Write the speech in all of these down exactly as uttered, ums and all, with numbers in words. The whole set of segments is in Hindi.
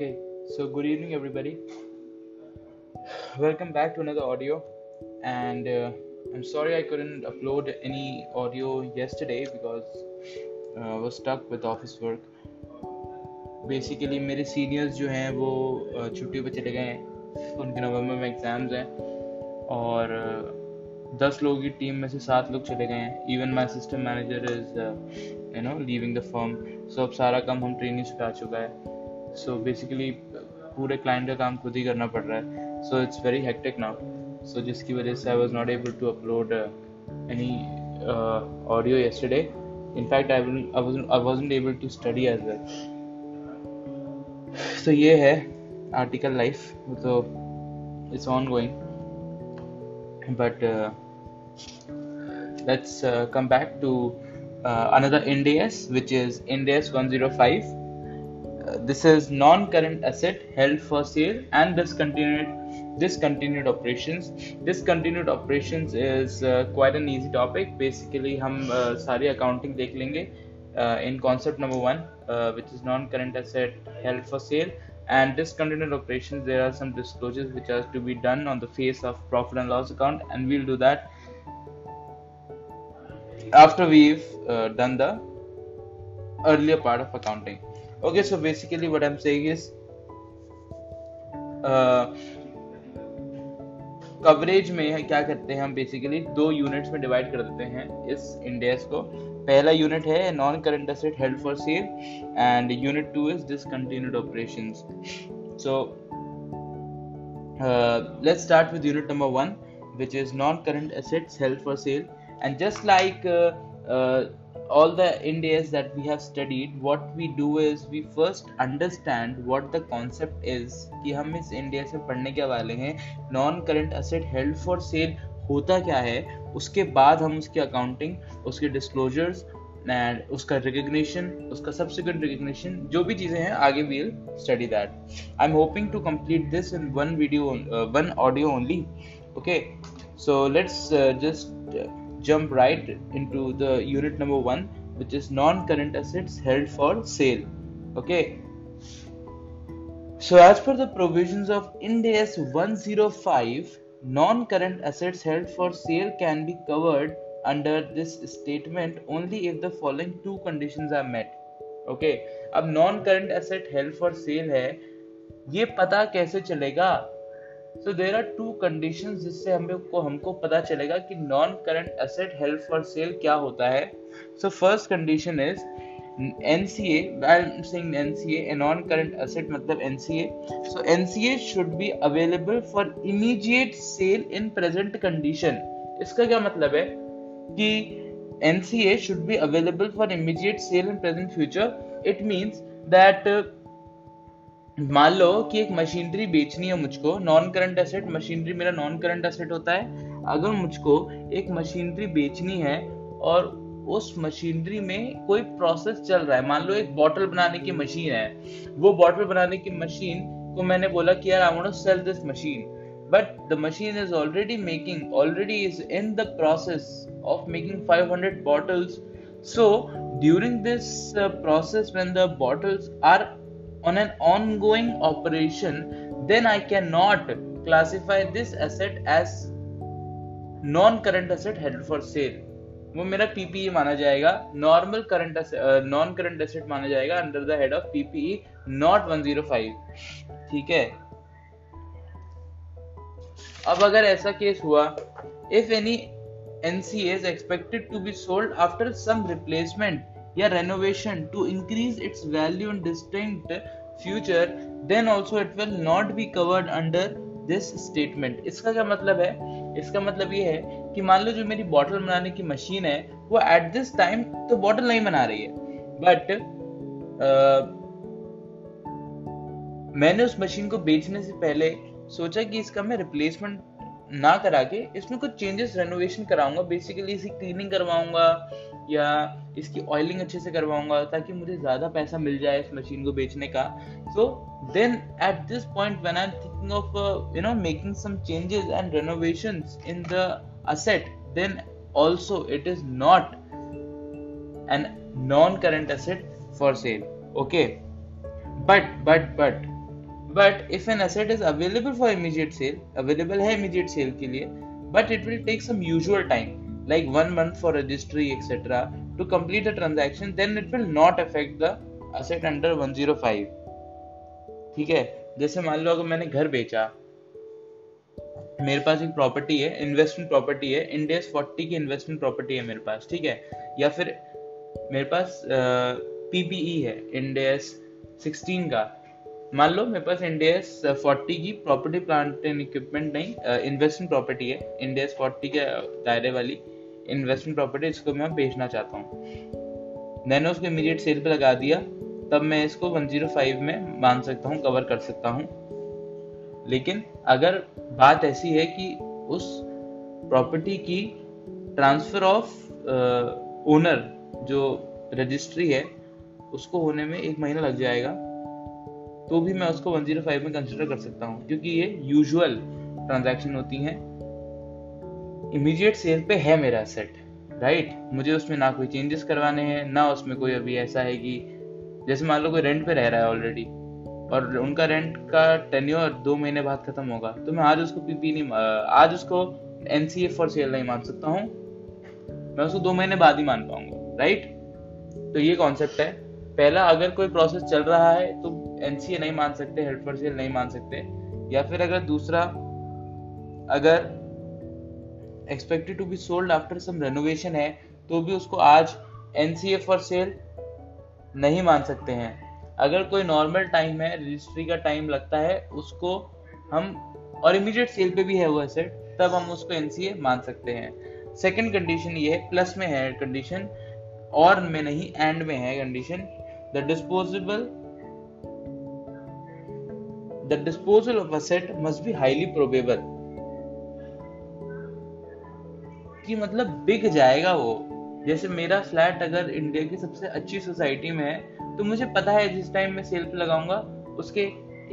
Okay, so good evening everybody, welcome back to another audio. And uh, I'm sorry I couldn't upload any audio yesterday because uh, I was stuck with office work. Basically मेरे seniors जो हैं वो छुट्टी पे चले गए हैं, उनके नवंबर में एग्जाम्स हैं और दस लोगों की टीम में से सात लोग चले गए हैं. Even my system manager is you know leaving the firm. So अब सारा काम हम ट्रेनिंग्स पे आ चुका है. सो बेसिकली पूरे क्लाइंट का काम खुद ही करना पड़ रहा है. So it's very hectic now. So जिसकी वजह से I was not able to upload any audio yesterday. In fact I wasn't able to study as well. So ये है आर्टिकल लाइफ, तो it's on going. But let's come back to another Ind AS, which is Ind AS one oh five. This is non-current asset held for sale and discontinued discontinued operations. Discontinued operations is uh, quite an easy topic. Basically हम uh, सारी accounting देख लेंगे uh, in concept number one, uh, which is non-current asset held for sale and discontinued operations. There are some disclosures which are to be done on the face of profit and loss account, and we'll do that after we've uh, done the earlier part of accounting. Okay, so basically what I'm saying is coverage uh, में क्या करते हैं हम. बेसिकली दो यूनिट्स में डिवाइड कर देते हैं इस Ind AS को. पहला यूनिट है non current asset held for sale and unit two is discontinued operations. So let's start with unit number one, which is non current assets held for sale. And just like all the Ind AS that we have studied, what we do is we first understand what the concept is कि हम इस Ind AS में पढ़ने क्या वाले हैं, non current asset held for sale होता क्या है. उसके बाद हम उसकी अकाउंटिंग, उसके डिस्क्लोजर्स एंड उसका रिकग्निशन, उसका सब्सिक्वेंट रिकग्निशन, जो भी चीज़ें हैं आगे we'll study that. I am hoping to complete this in one video, one audio only. Okay, so let's just jump right into the unit number one, which is non-current assets held for sale. Okay, so as per the provisions of Ind AS one oh five, non-current assets held for sale can be covered under this statement only if the following two conditions are met. Okay, अब non-current asset held for sale है, ये पता कैसे चलेगा? So there are two conditions जिससे हमको हमको पता चलेगा कि non current asset held for sale क्या होता है. So first condition is NCA. I am saying NCA, non current asset मतलब NCA. So NCA should be available for immediate sale in present condition. इसका क्या मतलब है कि NCA should be available for immediate sale in present future. It means that मान लो कि एक मशीनरी बेचनी है मुझको, नॉन करंट एसेट मशीनरी मेरा नॉन करंट एसेट होता है. अगर मुझको एक मशीनरी बेचनी है और उस मशीनरी में कोई प्रोसेस चल रहा है, मान लो एक बॉटल बनाने की मशीन है, वो बॉटल बनाने की मशीन को मैंने बोला कि यार I want to sell this machine, but the machine is already making already is in the process of making five hundred bottles. So during this process when the bottles are on an ongoing operation, then I cannot classify this asset as non-current asset held for sale. वो मेरा P P E माना जाएगा, normal current asset, non-current asset माना जाएगा under the head of P P E, not one oh five. ठीक है. अब अगर ऐसा केस हुआ, if any N C A is expected to be sold after some replacement या renovation to increase its value in distinct future, then also it will not be covered under this statement. इसका क्या मतलब है? इसका मतलब ये है कि मान लो जो मेरी बॉटल बनाने की मशीन है वो at this time तो बॉटल नहीं बना रही है, but uh, मैंने उस मशीन को बेचने से पहले सोचा कि इसका मैं रिप्लेसमेंट ना करा के इसमें कुछ चेंजेस रेनोवेशन कराऊंगा. बेसिकली इसकी क्लीनिंग करवाऊंगा या इसकी ऑयलिंग अच्छे से करवाऊंगा ताकि मुझे ज़्यादा पैसा मिल जाए इस मशीन को बेचने का. So then at this point when I am thinking of you know making some changes and renovations in the asset, then also it is not an non current asset for sale. Okay, but but but But if an asset is available for immediate sale, available है immediate sale के लिए, but it will take some usual time, like one month for registry, et cetera, to complete a transaction, then it will not affect the asset under one oh five. ठीक है, जैसे मान लो अगर मैंने घर बेचा, मेरे पास एक प्रॉपर्टी है, इन्वेस्टमेंट प्रॉपर्टी है, इंड एस चालीस की इन्वेस्टमेंट प्रॉपर्टी है मेरे पास, ठीक है, या फिर मेरे पास पीपीई है इंड एस सोलह का, मान लो मेरे पास इंड एस चालीस की प्रॉपर्टी प्लांट एंड इक्विपमेंट नहीं इन्वेस्टमेंट प्रॉपर्टी है, इंड एस चालीस के दायरे वाली इन्वेस्टमेंट प्रॉपर्टी, इसको मैं बेचना चाहता हूँ, मैंने उसको इमीडिएट सेल पे लगा दिया, तब मैं इसको एक सौ पाँच में मान सकता हूँ, कवर कर सकता हूँ। लेकिन अगर बात ऐसी है कि उस प्रॉपर्टी की ट्रांसफर ऑफ ओनर जो रजिस्ट्री है उसको होने में एक महीना लग जाएगा, तो भी मैं उसको एक सौ पाँच में कंसिडर कर सकता हूँ, क्योंकि ये यूजुअल ट्रांजैक्शन होती हैं, इमीडिएट सेल पे है मेरा एसेट, राइट, मुझे उसमें ना कोई चेंजेस करवाने हैं, ना उसमें कोई अभी ऐसा है कि जैसे मान लो कोई रेंट पे रह रहा है ऑलरेडी और उनका रेंट का टेन्योर दो महीने बाद खत्म होगा, तो मैं आज उसको पीपी नहीं, आज उसको एनसीए फॉर सेल नहीं मान सकता हूँ, मैं उसको दो महीने बाद ही मान पाऊंगा, राइट। तो ये कॉन्सेप्ट है पहला, अगर कोई प्रोसेस चल रहा है तो एनसीए नहीं मान सकते, हेल्प फॉर सेल नहीं मान सकते, या फिर अगर दूसरा अगर expected to be sold after some renovation है तो भी उसको आज एनसीए फॉर सेल नहीं मान सकते हैं। अगर कोई नॉर्मल टाइम है, रजिस्ट्री का टाइम लगता है, उसको हम और इमीडिएट सेल पे भी है वो एसेट, तब हम उसको एनसीए मान सकते हैं। सेकंड कंडीशन ये है, प्लस में है कंडीशन, और में नहीं एंड में है condition, the disposable the disposal of asset must be highly probable, कि मतलब बिक जाएगा वो, जैसे मेरा फ्लैट अगर इंडिया की सबसे अच्छी सोसाइटी में है तो मुझे पता है जिस टाइम मैं सेल पे लगाऊंगा उसके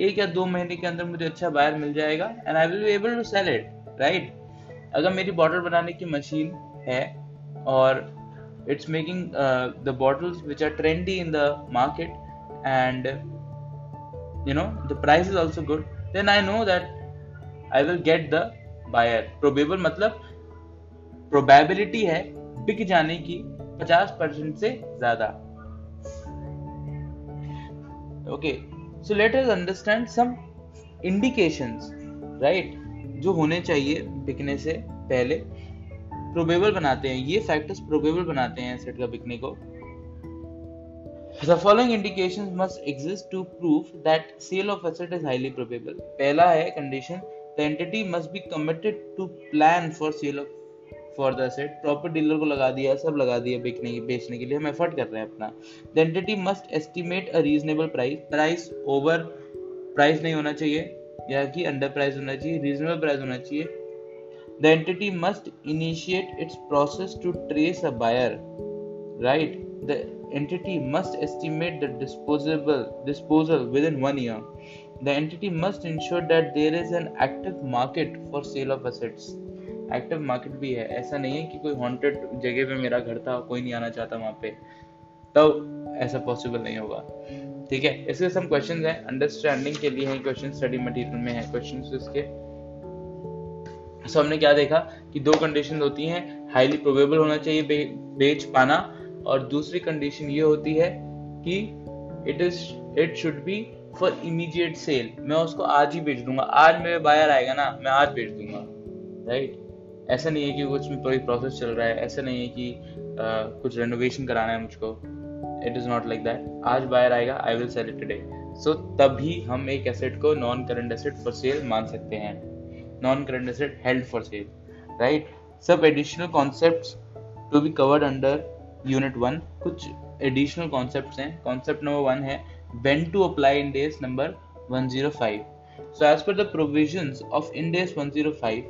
एक या दो महीने के अंदर मुझे अच्छा बायर मिल जाएगा, and I will be able to sell it, right. अगर मेरी बॉटल बनाने की मशीन है और it's making the bottles which are trendy in the market and you know the price is also good, then I know that I will get the buyer. Probable मतलब प्रोबेबिलिटी है बिक जाने की fifty percent से ज्यादा। Okay, so let us understand some indications, right, जो होने चाहिए बिकने से पहले, प्रोबेबल बनाते हैं ये फैक्टर्स, प्रोबेबल बनाते हैं एसेट का बिकने को। The following indications must exist to prove that sale of asset is highly probable. पहला है condition, the entity must be committed to plan for sale of for the asset. Proper dealer को लगा दिया, सब लगा दिया बेचने के बेचने के लिए, हम एफर्ट कर रहे हैं अपना। The entity must estimate a reasonable price, price over price नहीं होना चाहिए या कि अंडर प्राइस होना चाहिए, रीजनेबल प्राइस होना चाहिए। The entity must initiate its process to trace a buyer, right. The entity must estimate the disposable disposal within one year. The entity must ensure that there is an active market for sale of assets. Active market भी है, ऐसा नहीं है कि कोई हॉन्टेड जगह पे मेरा घर था, कोई नहीं आना चाहता वहाँ पे, तब ऐसा पॉसिबल नहीं होगा, ठीक है। इसके सब क्वेश्चन हैं, अंडरस्टैंडिंग के लिए हैं, क्वेश्चन स्टडी मटेरियल में है क्वेश्चन इसके। सो हमने क्या देखा कि दो कंडीशन होती हैं, हाईली प्रोबेबल होना चाहिए बे, बेच पाना, और दूसरी कंडीशन ये होती है कि it is it should be for immediate sale, मैं उसको आज ही बेच दूंगा, आज मेरे बायर आएगा ना, मैं आज बेच दूंगा, राइट। ऐसा नहीं है कि कुछ में कोई प्रोसेस चल रहा है, ऐसा नहीं है कि आ, कुछ रेनोवेशन कराना है मुझको, it is not like that, आज बायर आएगा, I will sell it today. So तभी हम एक एसेट को non current asset for sale मान सकते हैं, non current asset held for sale, right. सब additional concepts to be covered under unit one. कुछ एडिशनल कॉन्सेप्ट्स हैं, कॉन्सेप्ट नंबर वन है when to apply Ind AS number one oh five। So as per the provisions of Ind AS one oh five,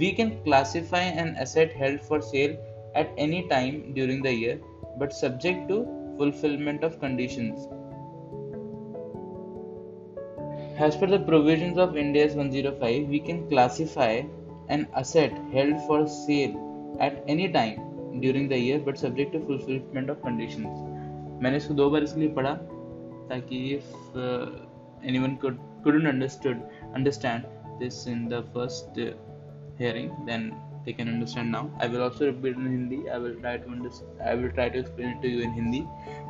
we can classify an asset held for sale at any time during the year, but subject to fulfillment of conditions. As per the provisions of Ind AS one oh five, we can classify an asset held for sale at any time during the year, but subject to fulfillment of conditions. मैंने इसको दो बार इसलिए पढ़ा ताकि if uh, anyone could couldn't understood understand this in the first uh, hearing, then they can understand now. I will also repeat in Hindi. I will try to understand. I will try to explain it to you in Hindi.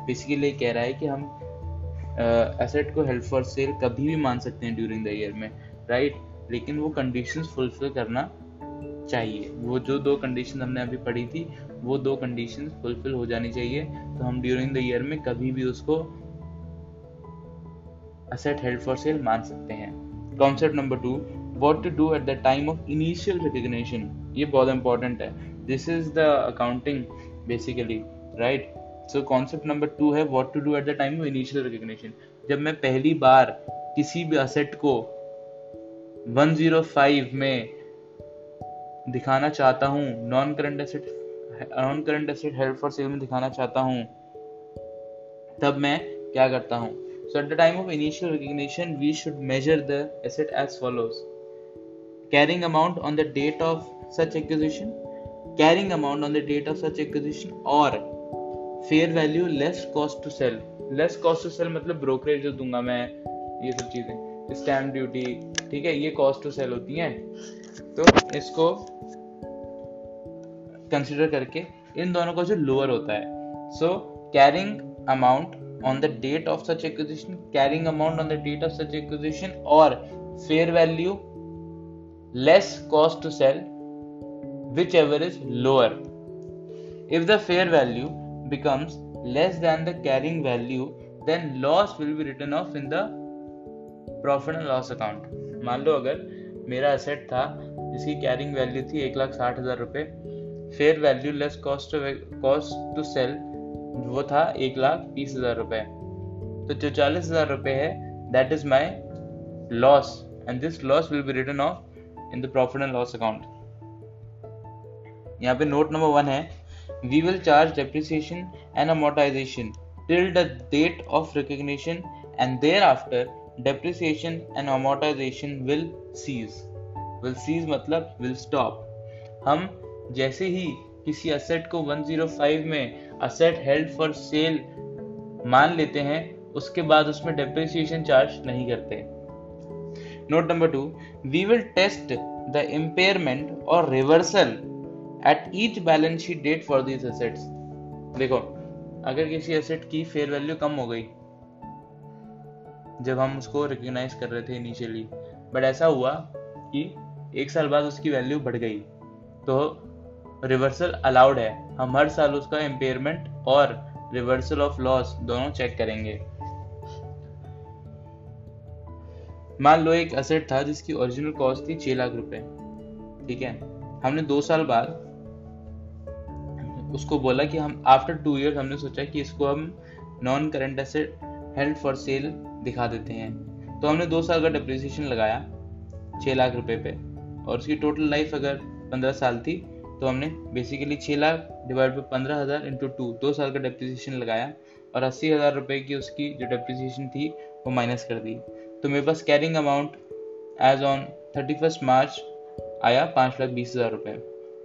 Basically कह रहा है कि हम uh, asset को held for sale कभी भी मान सकते हैं during the year में, right? लेकिन वो conditions fulfill करना चाहिए. वो जो दो conditions हमने अभी पढ़ी थी, वो दो conditions fulfill हो जानी चाहिए. तो हम during the year में कभी भी उसको asset held for sale मान सकते हैं. Concept number two, what to do at the time of initial recognition. ये बहुत important है. This is the accounting basically, right? So concept number two है what to do at the time of initial recognition. जब मैं पहली बार किसी भी asset को one oh five में दिखाना चाहता हूँ, non current asset non current asset held for sale में दिखाना चाहता हूँ, तब मैं क्या करता हूँ? So at the time of initial recognition, we should measure the asset as follows: carrying amount on the date of such acquisition, carrying amount on the date of such acquisition, or fair value less cost to sell. Less cost to sell मतलब brokerage जो दूंगा मैं, ये सब चीजें, stamp duty, ठीक है, ये cost to sell होती हैं. तो इसको कंसिडर करके इन दोनों का जो लोअर होता है, so carrying amount on the date of such acquisition, carrying amount on the date of such acquisition और fair value less cost to sell, whichever is lower. If the fair value becomes less than the carrying value, then loss will be written off in the profit and loss account. मान लो अगर मेरा एसेट था जिसकी कैरिंग वैल्यू थी एक लाख साठ हजार रुपये, fair value less cost cost to sell वो था एक लाख बीस हजार रुपये, तो जो चालीस हजार रुपये है that is my loss and this loss will be written off in the profit and loss account. यहाँ पे नोट नंबर वन है, we will charge depreciation and amortisation till the date of recognition and thereafter depreciation and amortisation will cease. Will cease मतलब विल स्टॉप. हम जैसे ही किसी असेट को one oh five में असेट हेल्ड फॉर सेल मान लेते हैं, उसके बाद उसमें डेप्रिसिएशन चार्ज नहीं करते. Note number two, we will test the impairment और reversal at each balance sheet date for these assets. देखो, अगर किसी असेट की फेयर वैल्यू कम हो गई जब हम उसको रिकॉग्नाइज कर रहे थे इनिशियली, बट ऐसा हुआ कि एक साल बाद उसकी वैल्यू बढ़ गई, तो रिवर्सल अलाउड है. हम हर साल उसका इम्पेयरमेंट और रिवर्सल ऑफ लॉस दोनों चेक करेंगे. मान लो एक असेट था जिसकी ओरिजिनल कॉस्ट थी छह लाख रुपए, ठीक है, हमने दो साल बाद उसको बोला कि हम आफ्टर टू इयर्स हमने सोचा कि इसको हम non current asset held for sale दिखा देते हैं, तो हमने दो साल का डिप्रिसिएशन लगाया छह लाख रुपए पे, और उसकी टोटल लाइफ अगर पंद्रह साल थी तो हमने बेसिकली छह लाख डिवाइड बाई पंद्रह हजार इंटू टू दो साल का डिप्रिसिएशन लगाया और अस्सी हजार रुपये की उसकी जो डिप्रिसिएशन थी वो माइनस कर दी, तो मेरे पास carrying amount as on thirty first March आया पाँच लाख बीस हजार रुपये.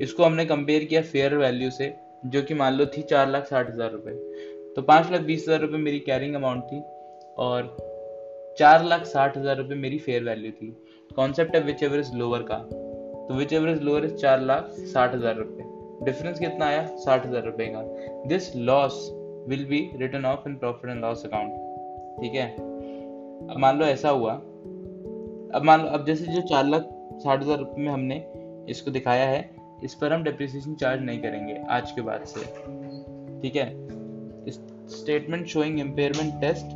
इसको हमने कंपेयर किया फेयर वैल्यू से जो कि मान लो थी चार लाख साठ हजार रुपये, तो पाँच लाख बीस हजार रुपये मेरी कैरिंग अमाउंट थी और चार लाख साठ हजार रुपये मेरी फेयर वैल्यू थी. कॉन्सेप्ट है विच एवर इज लोअर का, तो whichever is lower is चार लाख साठ हजार रुपये. डिफरेंस कितना आया? साठ हजार रुपये का. This loss will be written off in profit and loss account. ठीक है, अब मान लो ऐसा हुआ, अब मान लो अब जैसे जो चार लाख साठ हजार रुपये में हमने इसको दिखाया है, इस पर हम डेप्रिसिएशन चार्ज नहीं करेंगे आज के बाद से. ठीक है, statement showing impairment test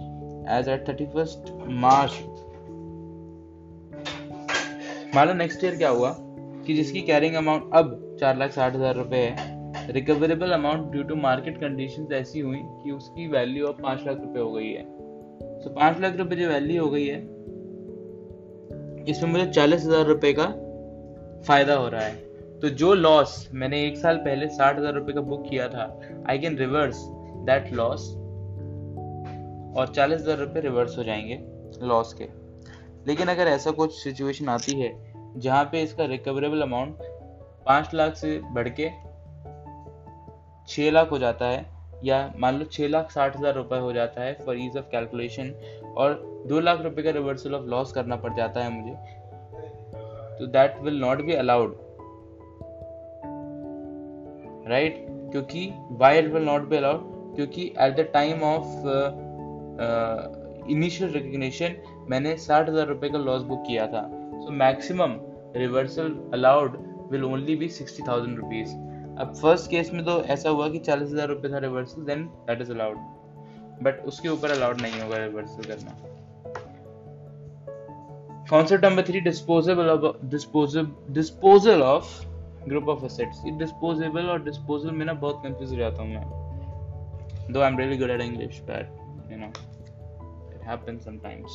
as at thirty-first March. मालूम नेक्स्ट ईयर क्या हुआ कि जिसकी कैरिंग अमाउंट अब चार लाख साठ हजार रुपये है, recoverable amount due to market conditions ऐसी हुई कि उसकी वैल्यू अब पाँच लाख रुपये हो गई है. सो पाँच लाख रुपये जो वैल्यू हो गई है, इसमें मुझे चालीस हजार रुपये का फायदा हो रहा है, तो जो लॉस मैंने एक साल पहले साठ हजार रुपये का बुक किया था, I can reverse that loss और चालीस हजार रुपये रिवर्स हो जाएंगे लॉस के. लेकिन अगर ऐसा कुछ सिचुएशन आती है जहाँ पे इसका रिकवरेबल अमाउंट पाँच लाख से बढ़ के छः लाख हो जाता है, या मान लो छः लाख साठ हजार रुपये हो जाता है फॉर ईज ऑफ कैलकुलेशन, और दो लाख रुपए का रिवर्सल ऑफ लॉस करना पड़ जाता है मुझे, तो that will not be allowed, right. क्योंकि why it will not be allowed, क्योंकि at the time of initial recognition मैंने साठ हजार रुपए का लॉस बुक किया था, so maximum reversal allowed will only be sixty thousand rupees. अब फर्स्ट केस में तो ऐसा हुआ कि चालीस हजार रुपये था reversal, then that is allowed, but उसके ऊपर अलाउड नहीं होगा रिवर्सल करना। Concept number three, disposable of disposal of group of assets. ये डिस्पोजेबल और डिस्पोजल में ना बहुत कंफ्यूज हो जाता हूँ मैं, though I'm really good at English, but you know it happens sometimes.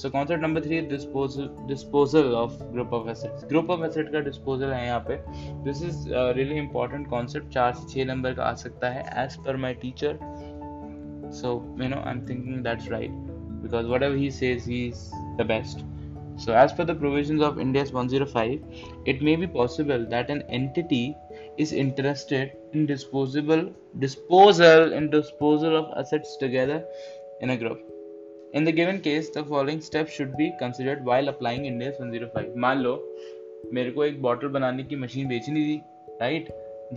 So concept number three, disposal disposal of group of assets. Group of asset का disposal है यहाँ पे. This is a really important concept. चार से छह नंबर का आ सकता है as per my teacher. So you know I'm thinking that's right because whatever he says he's the best. So as per the provisions of Ind A S one oh five, it may be possible that an entity is interested in disposable disposal and disposal of assets together in a group. In the given case, the following steps should be considered while applying Ind A S one oh five. मान लो मेरे को एक बॉटल बनाने की मशीन बेचनी थी, राइट,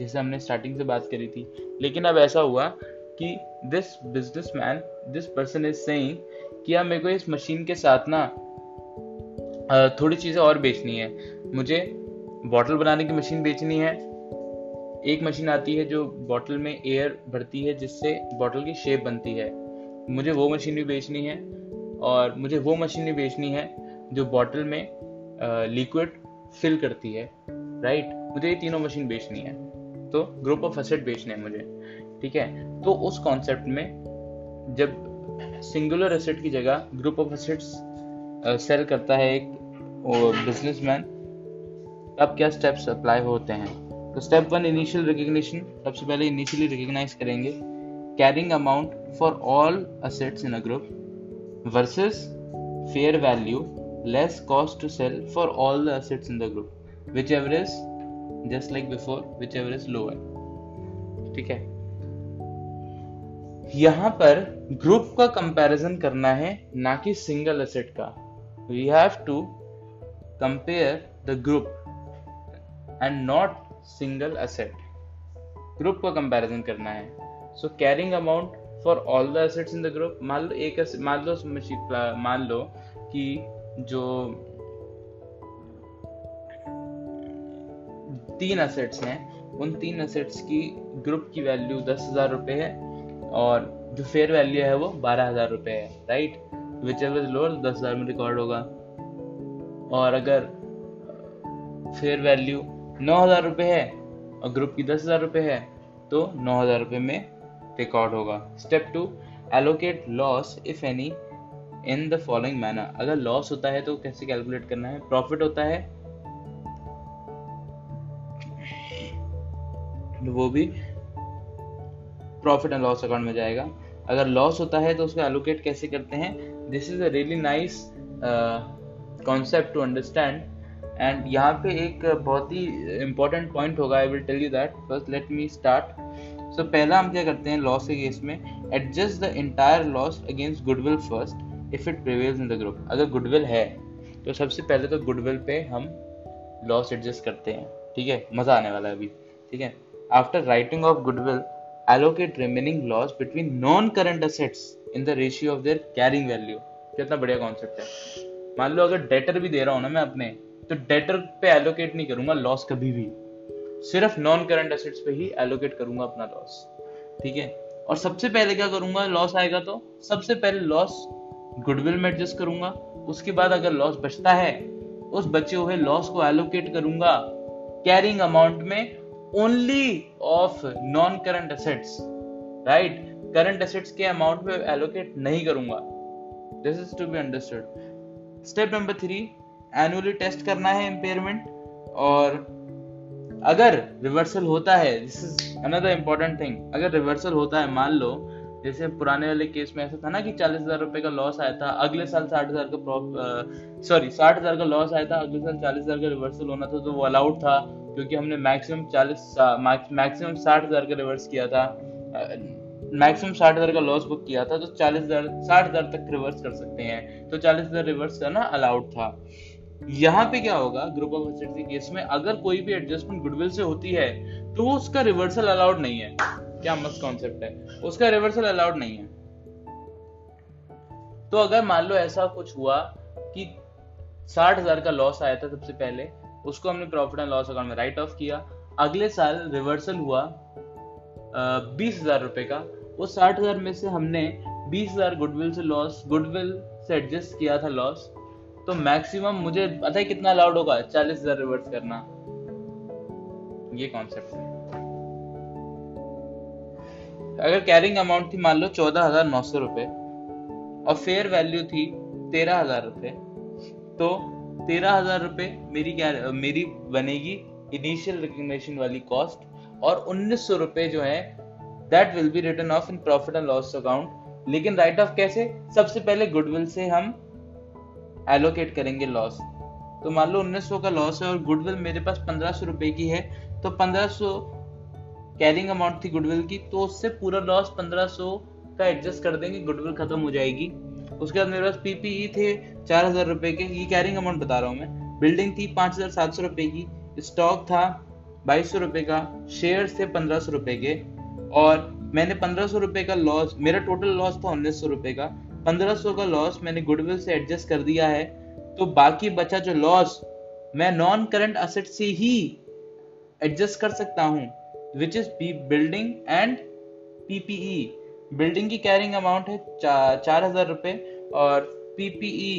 जैसे हमने स्टार्टिंग से बात करी थी, लेकिन अब ऐसा हुआ कि this businessman, this person is saying कि यार मेरे को इस मशीन के साथ ना थोड़ी चीज़ें और बेचनी है, मुझे बॉटल बनाने की मशीन बेचनी है, एक मशीन आती है जो बॉटल में एयर भरती है जिससे बॉटल की शेप बनती है, मुझे वो मशीन भी बेचनी है, और मुझे वो मशीन भी बेचनी है जो बॉटल में लिक्विड फिल करती है, राइट, मुझे ये तीनों मशीन बेचनी है, तो ग्रुप ऑफ एसेट बेचने हैं मुझे, ठीक है। तो उस कॉन्सेप्ट में जब सिंगुलर एसेट की जगह ग्रुप ऑफ एसेट्स सेल करता है एक बिजनेसमैन, तब क्या स्टेप्स अप्लाई होते हैं? तो स्टेप वन, इनिशियल रिकग्निशन। सबसे पहले इनिशियली रिकग्नाइज करेंगे carrying amount for all assets in a group versus fair value less cost to sell for all the assets in the group, whichever is just like before, whichever is lower, ठीक है। यहाँ पर ग्रुप का कंपैरिजन करना है, ना कि सिंगल असेट का। We have to compare the group and not single asset, group का कंपैरिजन करना है। So carrying amount for all the assets in the group, मान लो एक मान लो मान लो कि जो तीन असेट्स हैं, उन तीन असेट्स की ग्रुप की वैल्यू दस हजार रुपये है और जो फेयर वैल्यू है वो बारह हजार रुपये है, right, whichever is lower दस हजार में रिकॉर्ड होगा। और अगर फेयर वैल्यू नौ हजार रुपये है और ग्रुप की दस हजार रुपये है तो नौ हजार रुपये में रिकॉर्ड होगा। Step two, allocate loss if any in the following manner. अगर लॉस होता है तो कैसे कैलकुलेट करना है? प्रॉफिट होता है वो भी प्रॉफिट एंड लॉस अकाउंट में जाएगा। अगर लॉस होता है तो उसको एलोकेट कैसे करते हैं? This is a really nice concept to understand, and यहाँ पे एक बहुत ही इम्पोर्टेंट पॉइंट होगा, I will tell you that. First let me start. So पहला हम क्या करते हैं लॉस के केस में? Adjust the entire loss against goodwill first if it prevails in the group. अगर गुडविल है तो सबसे पहले तो गुडविल पे हम लॉस एडजस्ट करते हैं, ठीक है, मज़ा आने वाला है अभी, ठीक है। After writing off goodwill allocate remaining loss between non current assets in the ratio of their carrying value. कितना बढ़िया कॉन्सेप्ट है। मान लो अगर डेटर भी दे रहा हूँ ना मैं अपने, तो डेटर पे एलोकेट नहीं करूंगा लॉस कभी भी, सिर्फ नॉन करंट एसेट्स पे ही एलोकेट करूंगा अपना लॉस, ठीक है। और सबसे पहले क्या करूंगा, लॉस आएगा तो सबसे पहले लॉस गुडविल में एडजस्ट करूंगा, उसके बाद अगर लॉस बचता है उस बचे हुए लॉस को एलोकेट करूंगा कैरिंग अमाउंट में only of non current assets, right, current assets के अमाउंट में एलोकेट नहीं करूंगा। This is to be understood. Step number three, annually test करना है इम्पेयरमेंट, और अगर रिवर्सल होता है, this is another important thing, अगर रिवर्सल होता है, मान लो जैसे पुराने वाले केस में ऐसा था ना कि चालीस हजार रुपये का लॉस आया था, अगले साल साठ हजार का सॉरी साठ हजार का लॉस आया था, अगले साल चालीस हजार का रिवर्सल होना था, तो वो अलाउड था क्योंकि हमने मैक्सिमम चालीस मैक्सिमम साठ हजार का रिवर्स किया था, मैक्सिमम साठ हजार का लॉस बुक किया था, तो चालीस हजार साठ हजार तक रिवर्स कर सकते हैं, तो चालीस हजार रिवर्स करना अलाउड था। यहाँ पे क्या होगा, ग्रुप ऑफ एसेट्स के केस में अगर कोई भी एडजस्टमेंट गुडविल से होती है तो वो उसका रिवर्सल अलाउड नहीं है। क्या मस्त कॉन्सेप्ट है, उसका रिवर्सल अलाउड नहीं है। तो अगर मान लो ऐसा कुछ हुआ कि साठ हजार का लॉस आया था सबसे पहले, उसको हमने प्रॉफिट एंड लॉस अकाउंट में राइट ऑफ किया, अगले साल रिवर्सल हुआ बीस हजार रुपए का, उस साठ हजार में से हमने बीस हजार गुडविल से लॉस गुडविल से एडजस्ट किया था लॉस, तो मैक्सिमम मुझे पता है कितना अलाउड होगा, चालीस हजार रिवर्स करना। ये कॉन्सेप्ट है। अगर कैरिंग अमाउंट थी मान लो चौदह हजार नौ सौ रुपए और फेयर वैल्यू थी तेरह हजार रुपए, तो तेरह हजार रुपए मेरी क्या मेरी बनेगी इनिशियल रिकग्निशन वाली कॉस्ट, और उन्नीस सौ रुपए जो है that will be return off in profit and loss account. लेकिन राइट ऑफ कैसे, सबसे पहले गुडविल से हम एलोकेट करेंगे लॉस। तो मान लो उन्नीस सौ का लॉस है और गुडविल मेरे पास पंद्रह सौ रुपए की है, तो पंद्रह सौ कैरिंग अमाउंट थी गुडविल की, तो उससे पूरा लॉस पंद्रह सौ का एडजस्ट कर देंगे, गुडविल खत्म हो जाएगी। उसके बाद मेरे पास पीपीई थे चार हजार रुपए के, ये कैरिंग अमाउंट बता रहा हूँ मैं, बिल्डिंग थी पांच हजार सात सौ रुपए की, स्टॉक था बाईस सौ रुपए का, शेयर्स थे पंद्रह सौ रुपए के, और मैंने पंद्रह सौ रुपए का लॉस, मेरा टोटल लॉस था उन्नीस सौ रुपए का, पंद्रह सौ का लॉस मैंने गुडविल से एडजस्ट कर दिया है, तो बाकी बचा जो लॉस मैं नॉन करंट एसेट से ही एडजस्ट कर सकता हूं, which is building and PPE. Building की कैरिंग अमाउंट है चार हजार रुपए और पीपीई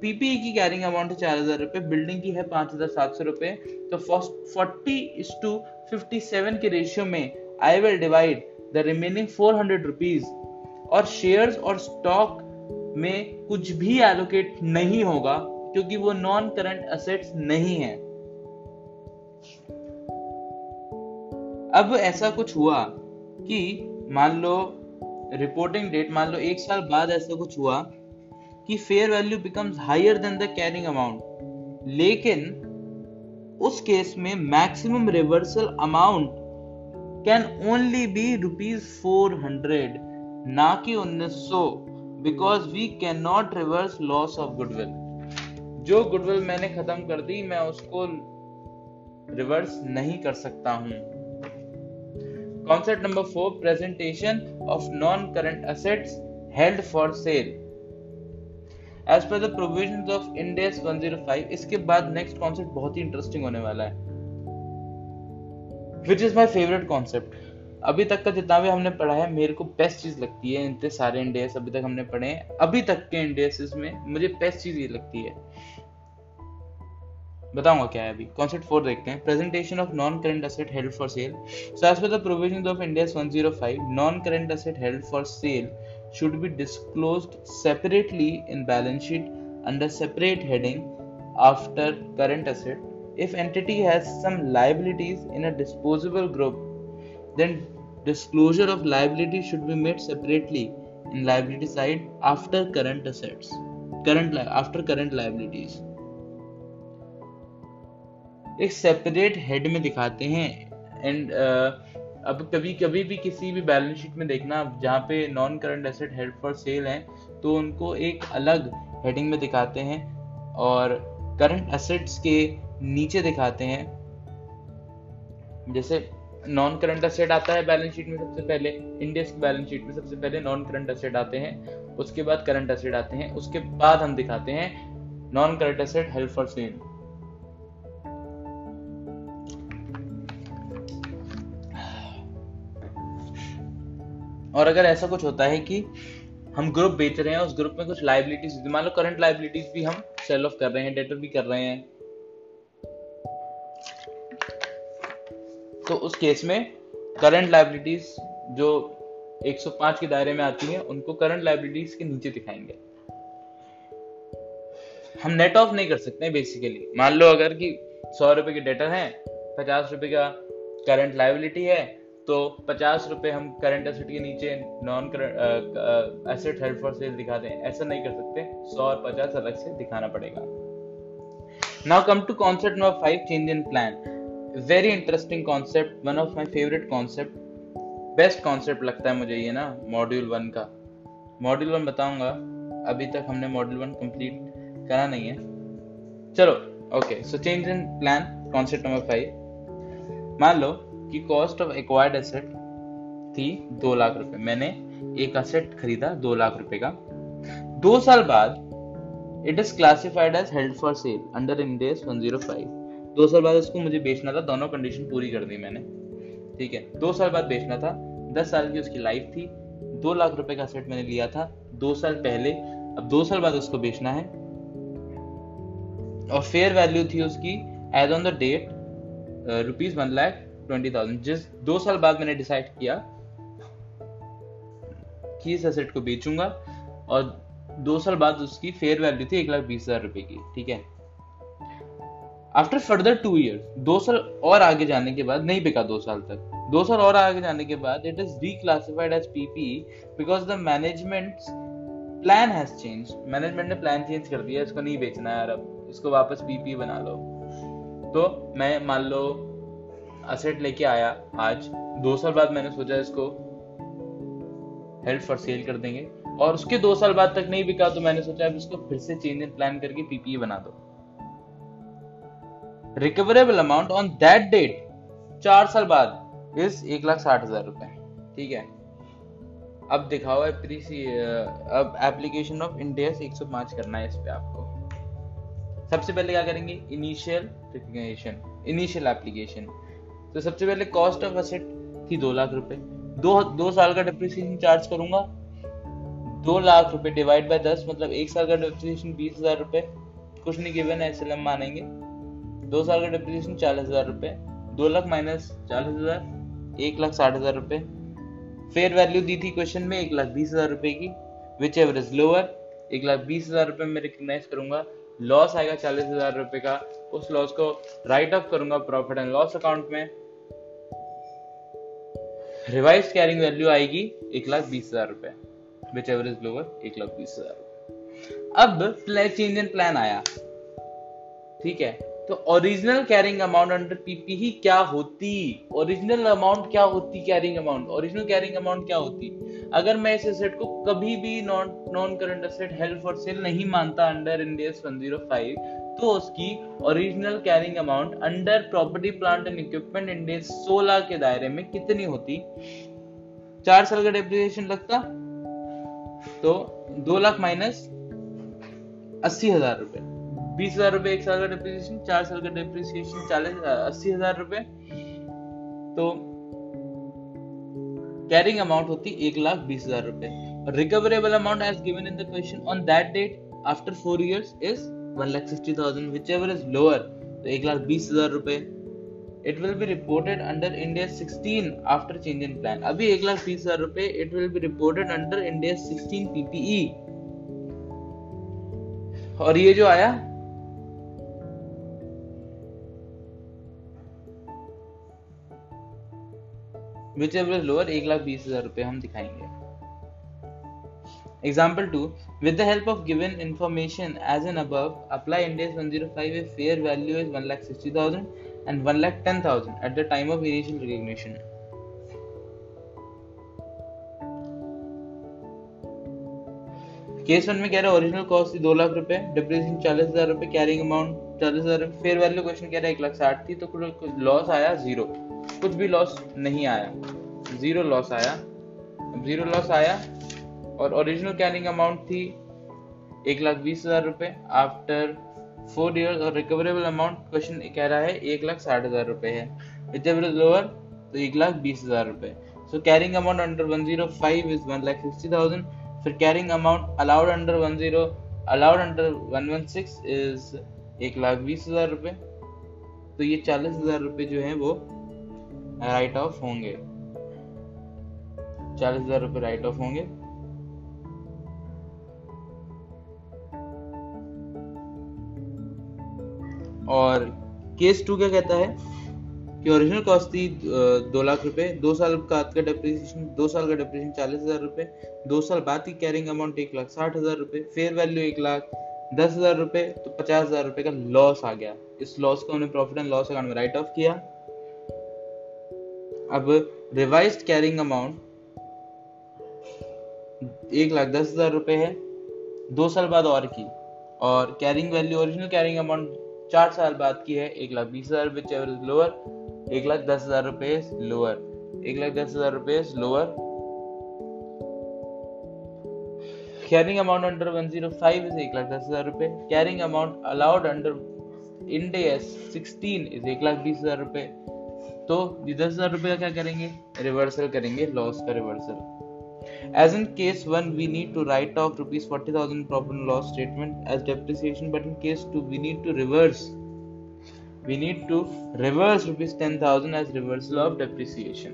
पीपीई की कैरिंग अमाउंट है चार हजार रुपए, बिल्डिंग की है पांच हजार सात सौ रुपए, तो forty is to fifty seven के रेशियो में I will divide the remaining four hundred rupees. और शेयर्स और स्टॉक में कुछ भी एलोकेट नहीं होगा क्योंकि वो नॉन करंट असेट्स नहीं है। अब ऐसा कुछ हुआ कि मान लो रिपोर्टिंग डेट, मान लो एक साल बाद ऐसा कुछ हुआ कि fair value becomes higher than the carrying amount, लेकिन उस केस में maximum reversal amount can only be rupees four hundred, ना कि उन्नीस सौ, because we can not reverse loss of goodwill. जो गुडविल मैंने खत्म कर दी मैं उसको रिवर्स नहीं कर सकता हूं। Concept number four, presentation of non current assets held for sale As per the provisions of Ind AS one oh five, इसके बाद next concept बहुत ही interesting होने वाला है, which is my favorite concept। अभी तक का जितना भी हमने पढ़ा है मेरे को बेस्ट चीज लगती है, इतने सारे Ind AS अभी तक हमने पढ़े हैं, अभी तक के Ind AS में मुझे बेस्ट चीज ये लगती है, बताऊंगा क्या है। अभी concept फोर देखते हैं, presentation of non-current asset held for sale। So as per the provisions of Ind AS one oh five, non-current asset held for sale should be disclosed separately in balance sheet under separate heading after current asset. If entity has some liabilities in a disposable group, then disclosure of liability should be made separately in liability side after current assets, current li- after current liabilities. एक separate head में दिखाते हैं and uh, अब कभी कभी भी किसी भी बैलेंस शीट में देखना जहाँ पे non current asset held for sale हैं तो उनको एक अलग हेडिंग में दिखाते हैं और करंट एसेट्स के नीचे दिखाते हैं। जैसे नॉन करंट एसेट आता है बैलेंस शीट में सबसे पहले, इंड AS की बैलेंस शीट में सबसे पहले नॉन करंट एसेट आते हैं, उसके बाद करंट एसेट आते हैं, उसके बाद हम दिखाते हैं non current asset held for sale. और अगर ऐसा कुछ होता है कि हम ग्रुप बेच रहे हैं, उस ग्रुप में कुछ लाइबिलिटीज, मान लो करंट लाइबिलिटीज भी हम सेल ऑफ कर रहे हैं, डेटर भी कर रहे हैं, तो उस केस में करंट लाइबिलिटीज जो एक सौ पांच के दायरे में आती है उनको करंट लाइबिलिटीज के नीचे दिखाएंगे। हम नेट ऑफ नहीं कर सकते हैं बेसिकली। मान लो अगर कि सौ रुपए के डेटर हैं, पचास रुपए का करंट लाइबिलिटी है, तो पचास रुपए हम करंट एसेट के नीचे non current asset held for sale दिखाते हैं, ऐसा नहीं कर सकते, सौ और पचास अलग से दिखाना पड़ेगा। Now come to concept number five, change in plan. Very interesting concept, one of my favourite concept. Best concept लगता है मुझे ये ना मॉड्यूल वन का। मॉड्यूल वन बताऊंगा, अभी तक हमने मॉड्यूल वन कंप्लीट करा नहीं है। चलो okay, so change in plan concept number five. मान लो कि कॉस्ट ऑफ एक्वायर्ड एसेट थी दो लाख रुपए। मैंने एक एसेट खरीदा दो लाख रुपए का, दो साल बाद it is classified as held for sale under Ind AS one oh five. दो साल बाद इसको मुझे बेचना था, दोनों कंडीशन पूरी कर दी मैंने, ठीक है। दो साल बाद बेचना था, दस साल की उसकी लाइफ थी, दो लाख रुपए का एसेट मैंने लिया था दो साल पहले, अब दो साल बाद उसको बेचना है और फेयर वैल्यू थी उसकी as on the date rupees one lakh twenty thousand. जिस दो साल बाद मैंने डिसाइड किया कि इस एसेट को बेचूंगा और दो साल बाद उसकी फेयर वैल्यू थी एक लाख बीस हजार रुपए की, ठीक है। आफ्टर फर्दर टू ईयर्स, दो साल और आगे जाने के बाद नहीं बिका, दो साल तक, दो साल और आगे जाने के बाद it is reclassified as PPE because the managements plan has change. Management ने प्लान चेंज कर दिया, इसको नहीं बेचना यार, अब इसको वापस पीपीई बना लो। तो मैं मान लो असेट लेके आया आज, दो साल बाद मैंने सोचा इसको हेल्ड फॉर सेल कर देंगे और उसके दो साल बाद तक नहीं बिका, तो मैंने सोचा अब इसको फिर से चेंज इन प्लान करके पीपीई बना दो। Recoverable amount on that date चार साल बाद इज एक लाख साठ हजार रुपए, ठीक है। अब दिखाओ अब एप्लीकेशन ऑफ इंड एस एक सौ पाँच करना है इस पे आपको। सबसे पहले क्या करेंगे, इनिशियल रिकग्निशन, इनिशियल एप्लीकेशन। तो सबसे पहले कॉस्ट ऑफ एसेट थी दो लाख रुपए, दो, दो साल का डिप्रिसिएशन चार्ज करूंगा, दो लाख रुपए डिवाइड बाय दस मतलब एक साल का डिप्रिसिएशन बीस हजार रुपए, कुछ नहीं गिवन है ऐसे मानेंगे। दो साल का डिप्रिसिएशन चालीस हजार रुपए, दो लाख माइनस चालीस हजार एक लाख साठ हजार रुपए। फेयर वैल्यू दी थी क्वेश्चन में एक लाख बीस हजार रुपए की, विच एवर इज लोअर, एक लाख बीस हजार रुपए में रिकग्नाइज करूंगा। लॉस आएगा चालीस हजार रुपए का, उस लॉस को राइट ऑफ करूंगा प्रॉफिट एंड लॉस अकाउंट में। रिवाइज कैरिंग वैल्यू आएगी एक लाख बीस हजार रुपए, विच एवर इज लोअर, एक लाख बीस हजार रुपए। अब चेंज इन प्लान आया, ठीक है। तो original carrying amount under PP ही क्या होती, ओरिजिनल अमाउंट क्या होती, carrying amount, original carrying amount क्या होती। अगर मैं इस एसेट को कभी भी non non current asset held for sale नहीं मानता under Ind AS one oh five, तो उसकी original carrying amount under property plant and equipment Ind AS सोलह के दायरे में कितनी होती। चार साल का डेप्रिसिएशन लगता तो दो लाख माइनस अस्सी हजार रुपए, बीस हजार रुपए एक साल का डेप्रिसिएशन, चार साल का डेप्रिसिएशन चालीस अस्सी हजार रुपए, तो कैरिंग अमाउंट होती एक लाख बीस हजार रुपए। Recoverable amount as given in the question on that date after four years is one lakh sixty thousand, whichever is lower, तो एक लाख बीस हजार रुपए। It will be reported under Ind AS sixteen after change in plan. अभी एक लाख बीस हजार रुपए it will be reported under Ind AS sixteen PPE. और ये जो आया which average lower एक लाख बीस हजार रुपए हम दिखाएंगे। Example two, with the help of given information as in above, apply Ind AS one oh five if fair value is one lakh sixty thousand and one lakh ten thousand at the time of initial recognition. Case one में कह रहा है ओरिजिनल कॉस्ट थी दो लाख रुपए, डिप्रिसिएशन चालीस हजार रुपए, कैरिंग अमाउंट चालीस हजार, फेयर वैल्यू क्वेश्चन कह रहा है एक लाख साठ थी, तो कुछ लॉस आया जीरो, कुछ भी लॉस नहीं आया, जीरो लॉस आया। अब जीरो लॉस आया और ओरिजिनल कैरिंग अमाउंट थी एक लाख बीस हजार रुपए आफ्टर फोर इयर्स और रिकवरेबल अमाउंट क्वेश्चन कह रहा है एक लाख साठ हजार रुपए है, विच एवर इज लोअर, तो एक लाख बीस हजार रुपए। So carrying amount under one oh five is one lakh sixty thousand, फिर carrying amount allowed under ten allowed under one sixteen is एक लाख बीस हजार रुपए, तो ये चालीस हजार रुपए जो है वो राइट ऑफ होंगे, चालीस हजार रुपए राइट ऑफ होंगे। और केस टू क्या कहता है कि ओरिजिनल कॉस्ट थी दो लाख रुपए, दो साल का डेप्रिसिएशन, दो साल का डेप्रिसिएशन चालीस हजार रुपए, दो साल बाद की कैरिंग अमाउंट एक लाख साठ हजार रुपए, फेयर वैल्यू एक लाख दस हजार रुपए, तो पचास हजार रुपए का लॉस आ गया। इस लॉस को हमने प्रॉफिट एंड लॉस अकाउंट में राइट ऑफ किया। अब रिवाइज्ड कैरिंग अमाउंट एक लाख दस हजार रुपये है दो साल बाद और की, और carrying value original carrying amount चार साल बाद की है एक लाख बीस हजार विच एवर इज लोअर, एक लाख दस हजार रुपये लोअर, एक लाख दस हजार रुपये lower. Carrying amount under one oh five is एक लाख दस हजार रुपये। Carrying amount allowed under Ind AS sixteen is एक लाख बीस हजार रुपये। तो ये दस हजार रुपये का क्या करेंगे? रिवर्सल करेंगे, लॉस का reversal. As in case one we need to write off rupees forty thousand profit and loss statement as depreciation, but in case two we need to reverse we need to reverse rupees ten thousand as reversal of depreciation.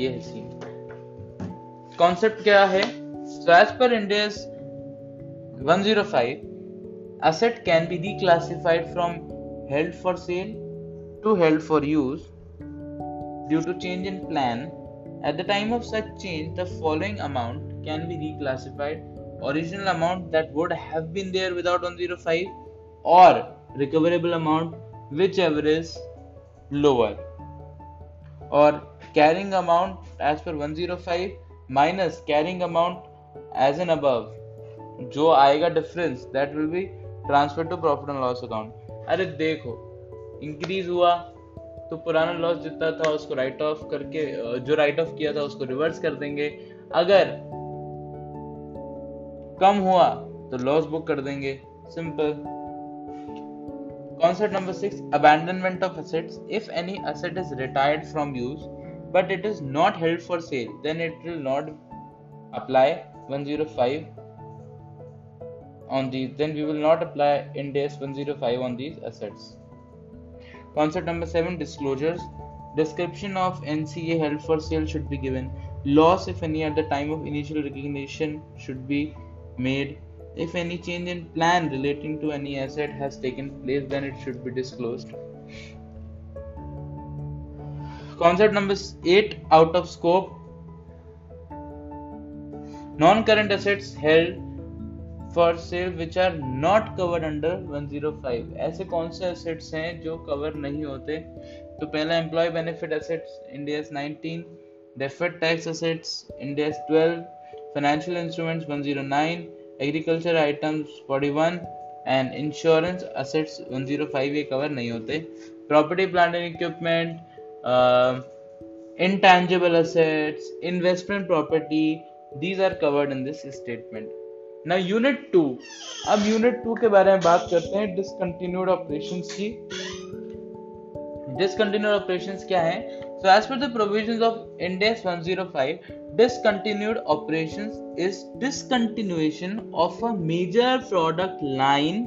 ये है सीन। कॉन्सेप्ट क्या है? So as per Ind AS one oh five, asset can be declassified from held for sale to held for use due to change in plan. At the time of such change, the following amount can be reclassified: original amount that would have been there without one oh five, or recoverable amount whichever is lower, or carrying amount as per one oh five minus carrying amount as an above. जो आएगा difference that will be transfer to profit and loss account. अरे देखो, इंक्रीज हुआ तो पुराना लॉस जितना था उसको राइट ऑफ करके, जो राइट ऑफ किया था उसको रिवर्स कर देंगे। अगर कम हुआ तो लॉस बुक कर देंगे, simple. Concept number six, abandonment of assets. If any asset is retired from use but it is not held for sale, then it will not apply one oh five on these, then we will not apply Ind AS one oh five on these assets. Concept number seven, disclosures. Description of N C A held for sale should be given. Loss, if any, at the time of initial recognition should be made. If any change in plan relating to any asset has taken place, then it should be disclosed. Concept number eight, out of scope. Non-current assets held for sale which are not covered under one oh five. ऐसे कौन से assets हैं जो cover नहीं होते? तो पहला employee benefit assets Ind AS nineteen, deferred tax assets Ind AS twelve, financial instruments one oh nine, agriculture items forty-one and insurance assets one oh five ये cover नहीं होते। Property, plant and equipment, Uh, intangible assets, investment property, these are covered in this statement. Now unit two, अब unit two के बारे में बात करते हैं, discontinued operations की। Discontinued operations क्या है? So as per the provisions of Ind AS one oh five, discontinued operations is discontinuation of a major product line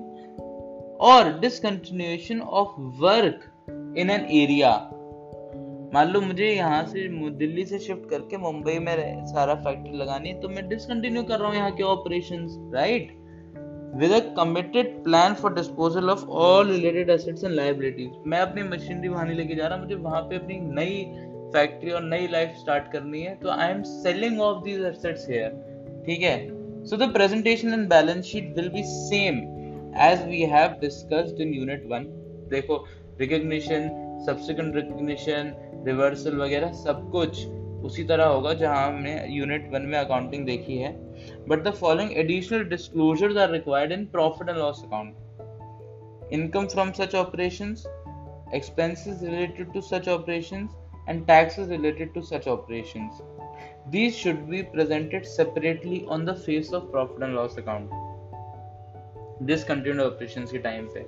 or discontinuation of work in an area. मान लो मुझे यहाँ से दिल्ली से शिफ्ट करके मुंबई में सारा फैक्ट्री लगानी है, तो मैं डिसकंटिन्यू कर रहा हूँ यहाँ के operations, right, with a committed plan for disposal of all related assets and liabilities. मैं अपनी मशीनरी वहाँ नहीं लेके जा रहा, मुझे वहाँ पे अपनी नई फैक्ट्री और नई लाइफ स्टार्ट करनी है, तो I am selling off these assets here, ठीक है। So the presentation and balance sheet will be same as we have discussed in unit one. देखो, रिकॉग्निशन, सब्सिक्वेंट रिकॉग्निशन, रिवर्सल वगैरह सब कुछ उसी तरह होगा जहां हमने यूनिट वन में अकाउंटिंग देखी है। But the following additional disclosures are required in profit and loss account. Income from such operations, expenses related to such operations and taxes related to such operations. These should be presented separately on the face of profit and loss account. Discontinued operations के टाइम पे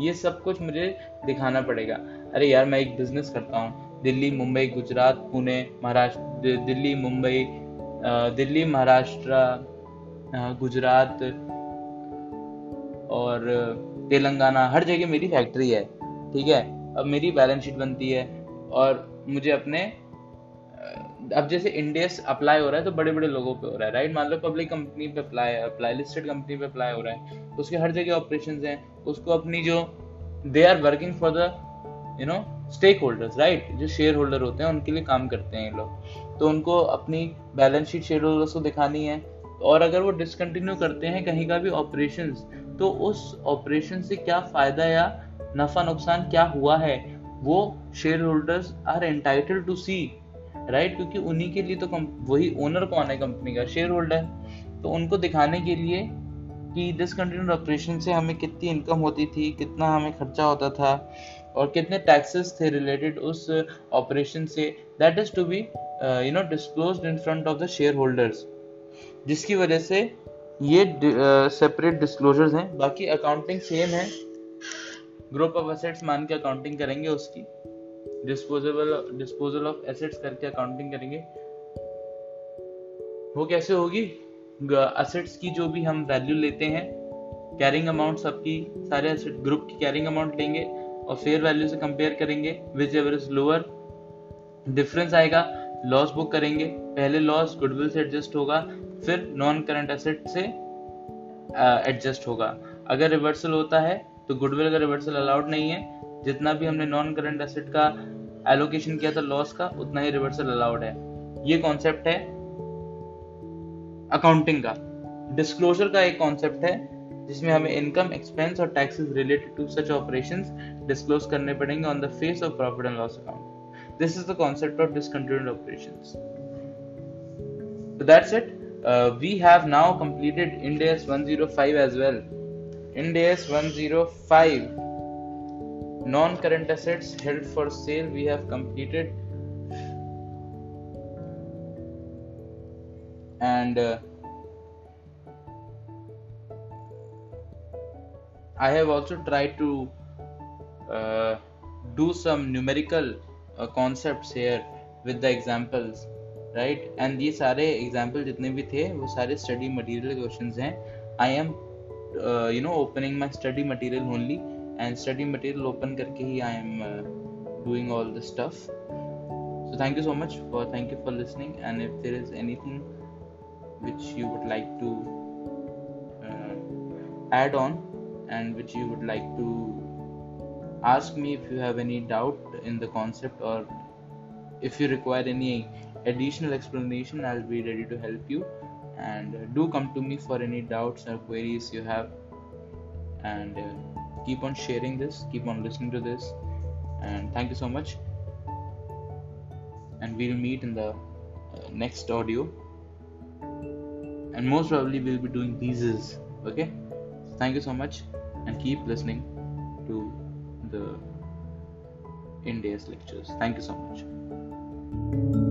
ये सब कुछ मुझे दिखाना पड़ेगा। अरे यार, मैं एक बिजनेस करता हूँ, दिल्ली मुंबई गुजरात पुणे महाराष्ट्र, दिल्ली मुंबई दिल्ली महाराष्ट्र गुजरात और तेलंगाना, हर जगह मेरी फैक्ट्री है, ठीक है। अब मेरी बैलेंस शीट बनती है और मुझे अपने, अब जैसे इंड एस अप्लाई हो रहा है तो बड़े बड़े लोगों पे हो रहा है, राइट। मान लो पब्लिक कंपनी पे अप्लाई अप्लाई लिस्टेड कंपनी पे अप्लाई हो रहा है, तो उसके हर जगह ऑपरेशंस हैं। उसको अपनी जो they are working for the you know stakeholders, right, जो शेयर होल्डर होते हैं उनके लिए काम करते हैं ये लोग, तो उनको अपनी बैलेंस शीट शेयर होल्डर्स को दिखानी है। और अगर वो डिसकंटिन्यू करते हैं कहीं का भी ऑपरेशंस, तो उस ऑपरेशन से क्या फायदा या नफा नुकसान क्या हुआ है वो shareholders are entitled to see, right, क्योंकि उन्हीं के लिए तो वही ओनर कौन है कंपनी का, शेयर होल्डर। तो उनको दिखाने के लिए कि डिसकंटिन्यूड ऑपरेशन से हमें कितनी इनकम होती थी, कितना हमें खर्चा होता था और कितने टैक्सेस थे रिलेटेड उस ऑपरेशन से, that is to be you know disclosed in front of the shareholders, जिसकी वजह से ये सेपरेट uh, डिस्क्लोजर्स हैं। बाकी अकाउंटिंग सेम है, ग्रुप ऑफ एसेट्स मान के अकाउंटिंग करेंगे उसकी, डिस्पोजेबल डिस्पोजल ऑफ एसेट्स करके अकाउंटिंग करेंगे। वो कैसे होगी, एसेट्स की जो भी हम वैल्यू लेते हैं, कैरिंग अमाउंट, सबकी सारे एसेट ग्रुप की कैरिंग अमाउंट लेंगे और फेयर वैल्यू से कंपेयर करेंगे, whichever is lower difference आएगा, लॉस बुक करेंगे, पहले लॉस गुडविल से एडजस्ट होगा, फिर नॉन करंट एसेट से एडजस्ट होगा। अगर रिवर्सल होता है तो गुडविल का रिवर्सल अलाउड नहीं है, जितना भी हमने नॉन करंट एसेट का एलोकेशन किया था लॉस का, उतना ही रिवर्सल अलाउड है। ये कॉन्सेप्ट है अकाउंटिंग का। डिस्क्लोजर का एक कॉन्सेप्ट है जिसमें हमें इनकम, एक्सपेंस और taxes related to such operations disclose करने पड़ेंगे on the face of profit and loss account. This is the concept of discontinued operations. So that's it. Uh, we have now completed Ind AS one oh five as well. Ind AS one oh five, non-current assets held for sale, we have completed. And uh, I have also tried to uh, do some numerical uh, concepts here with the examples, right? And ये सारे examples जितने भी थे वो सारे study material questions हैं. I am uh, you know opening my study material only, and study material open करके ही I am uh, doing all this stuff. So thank you so much for thank you for listening. And if there is anything which you would like to uh, add on and which you would like to ask me, if you have any doubt in the concept or if you require any additional explanation, I'll be ready to help you. And uh, do come to me for any doubts or queries you have, and uh, keep on sharing this, keep on listening to this, and thank you so much, and we'll meet in the uh, next audio. And most probably we'll be doing theses. Okay, so thank you so much, and keep listening to the Ind AS lectures. Thank you so much.